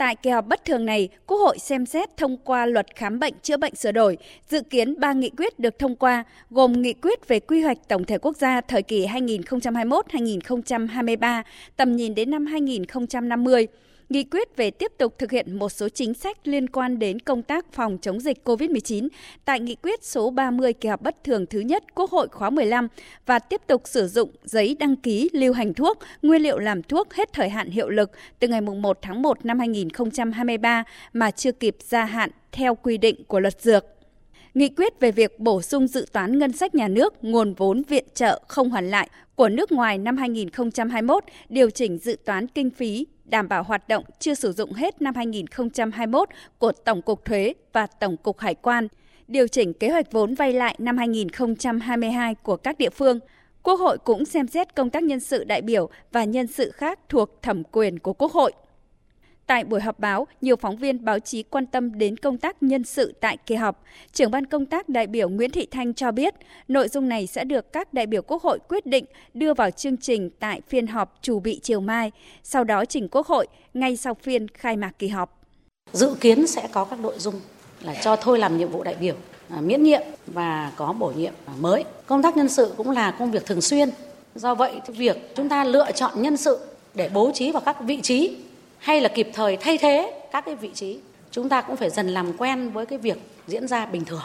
Tại kỳ họp bất thường này, Quốc hội xem xét thông qua Luật Khám bệnh chữa bệnh sửa đổi, dự kiến 3 nghị quyết được thông qua, gồm nghị quyết về quy hoạch tổng thể quốc gia thời kỳ 2021-2023, tầm nhìn đến năm 2050, nghị quyết về tiếp tục thực hiện một số chính sách liên quan đến công tác phòng chống dịch COVID-19 tại nghị quyết số 30 kỳ họp bất thường thứ nhất Quốc hội khóa 15 và tiếp tục sử dụng giấy đăng ký lưu hành thuốc, nguyên liệu làm thuốc hết thời hạn hiệu lực từ ngày 1 tháng 1 năm 2023 mà chưa kịp gia hạn theo quy định của Luật Dược. Nghị quyết về việc bổ sung dự toán ngân sách nhà nước nguồn vốn viện trợ không hoàn lại của nước ngoài năm 2021, điều chỉnh dự toán kinh phí đảm bảo hoạt động chưa sử dụng hết năm 2021 của Tổng cục Thuế và Tổng cục Hải quan, điều chỉnh kế hoạch vốn vay lại năm 2022 của các địa phương. Quốc hội cũng xem xét công tác nhân sự đại biểu và nhân sự khác thuộc thẩm quyền của Quốc hội. Tại buổi họp báo, nhiều phóng viên báo chí quan tâm đến công tác nhân sự tại kỳ họp. Trưởng ban công tác đại biểu Nguyễn Thị Thanh cho biết, nội dung này sẽ được các đại biểu Quốc hội quyết định đưa vào chương trình tại phiên họp chủ bị chiều mai, sau đó trình Quốc hội ngay sau phiên khai mạc kỳ họp. Dự kiến sẽ có các nội dung là cho thôi làm nhiệm vụ đại biểu, miễn nhiệm và có bổ nhiệm mới. Công tác nhân sự cũng là công việc thường xuyên. Do vậy, việc chúng ta lựa chọn nhân sự để bố trí vào các vị trí hay là kịp thời thay thế các cái vị trí, chúng ta cũng phải dần làm quen với cái việc diễn ra bình thường.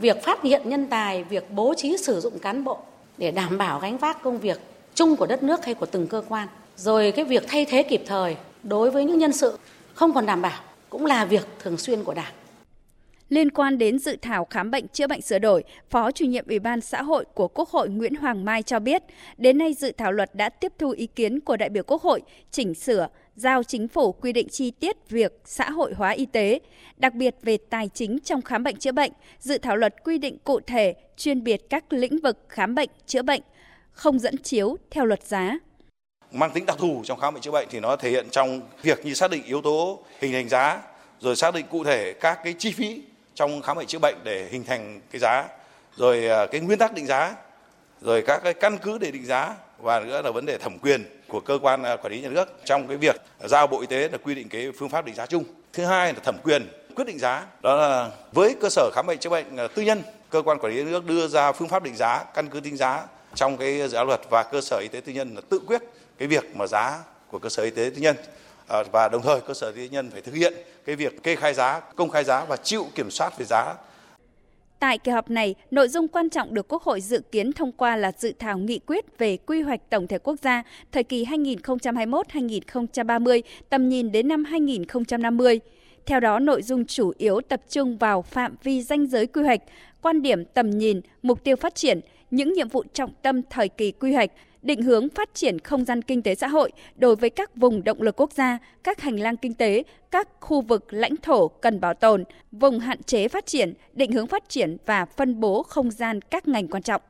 Việc phát hiện nhân tài, việc bố trí sử dụng cán bộ để đảm bảo gánh vác công việc chung của đất nước hay của từng cơ quan. Rồi cái việc thay thế kịp thời đối với những nhân sự không còn đảm bảo cũng là việc thường xuyên của Đảng. Liên quan đến dự thảo khám bệnh chữa bệnh sửa đổi, Phó Chủ nhiệm Ủy ban Xã hội của Quốc hội Nguyễn Hoàng Mai cho biết, đến nay dự thảo luật đã tiếp thu ý kiến của đại biểu Quốc hội, chỉnh sửa, giao Chính phủ quy định chi tiết việc xã hội hóa y tế, đặc biệt về tài chính trong khám bệnh chữa bệnh. Dự thảo luật quy định cụ thể, chuyên biệt các lĩnh vực khám bệnh chữa bệnh, không dẫn chiếu theo luật giá. Mang tính đặc thù trong khám bệnh chữa bệnh thì nó thể hiện trong việc như xác định yếu tố hình thành giá, rồi xác định cụ thể các cái chi phí trong khám bệnh chữa bệnh để hình thành cái giá, rồi cái nguyên tắc định giá, rồi các cái căn cứ để định giá, và nữa là vấn đề thẩm quyền của cơ quan quản lý nhà nước trong cái việc giao Bộ Y tế là quy định cái phương pháp định giá chung. Thứ hai là thẩm quyền quyết định giá, đó là với cơ sở khám bệnh chữa bệnh tư nhân, cơ quan quản lý nhà nước đưa ra phương pháp định giá, căn cứ tính giá trong cái dự án luật, và cơ sở y tế tư nhân là tự quyết cái việc mà giá của cơ sở y tế tư nhân, và đồng thời cơ sở tư nhân phải thực hiện cái việc kê khai giá, công khai giá và chịu kiểm soát về giá. Tại kỳ họp này, nội dung quan trọng được Quốc hội dự kiến thông qua là dự thảo nghị quyết về quy hoạch tổng thể quốc gia thời kỳ 2021-2030, tầm nhìn đến năm 2050. Theo đó, nội dung chủ yếu tập trung vào phạm vi ranh giới quy hoạch, quan điểm tầm nhìn, mục tiêu phát triển, những nhiệm vụ trọng tâm thời kỳ quy hoạch, định hướng phát triển không gian kinh tế xã hội đối với các vùng động lực quốc gia, các hành lang kinh tế, các khu vực lãnh thổ cần bảo tồn, vùng hạn chế phát triển, định hướng phát triển và phân bố không gian các ngành quan trọng.